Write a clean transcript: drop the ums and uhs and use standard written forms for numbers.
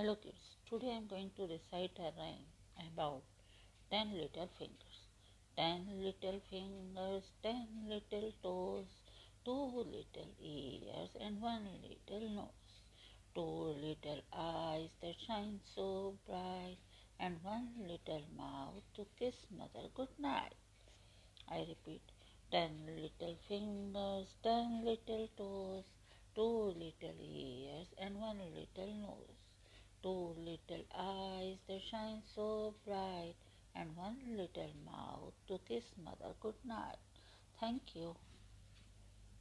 Hello kids, today I am going to recite a rhyme about 10 little fingers. 10 little fingers, 10 little toes, 2 little ears and 1 little nose, 2 little eyes that shine so bright, and 1 little mouth to kiss mother good night. I repeat, 10 little fingers, 10 little toes, 2 little ears and 1 little nose. 2 little eyes that shine so bright, and 1 little mouth to kiss mother good night. Thank you.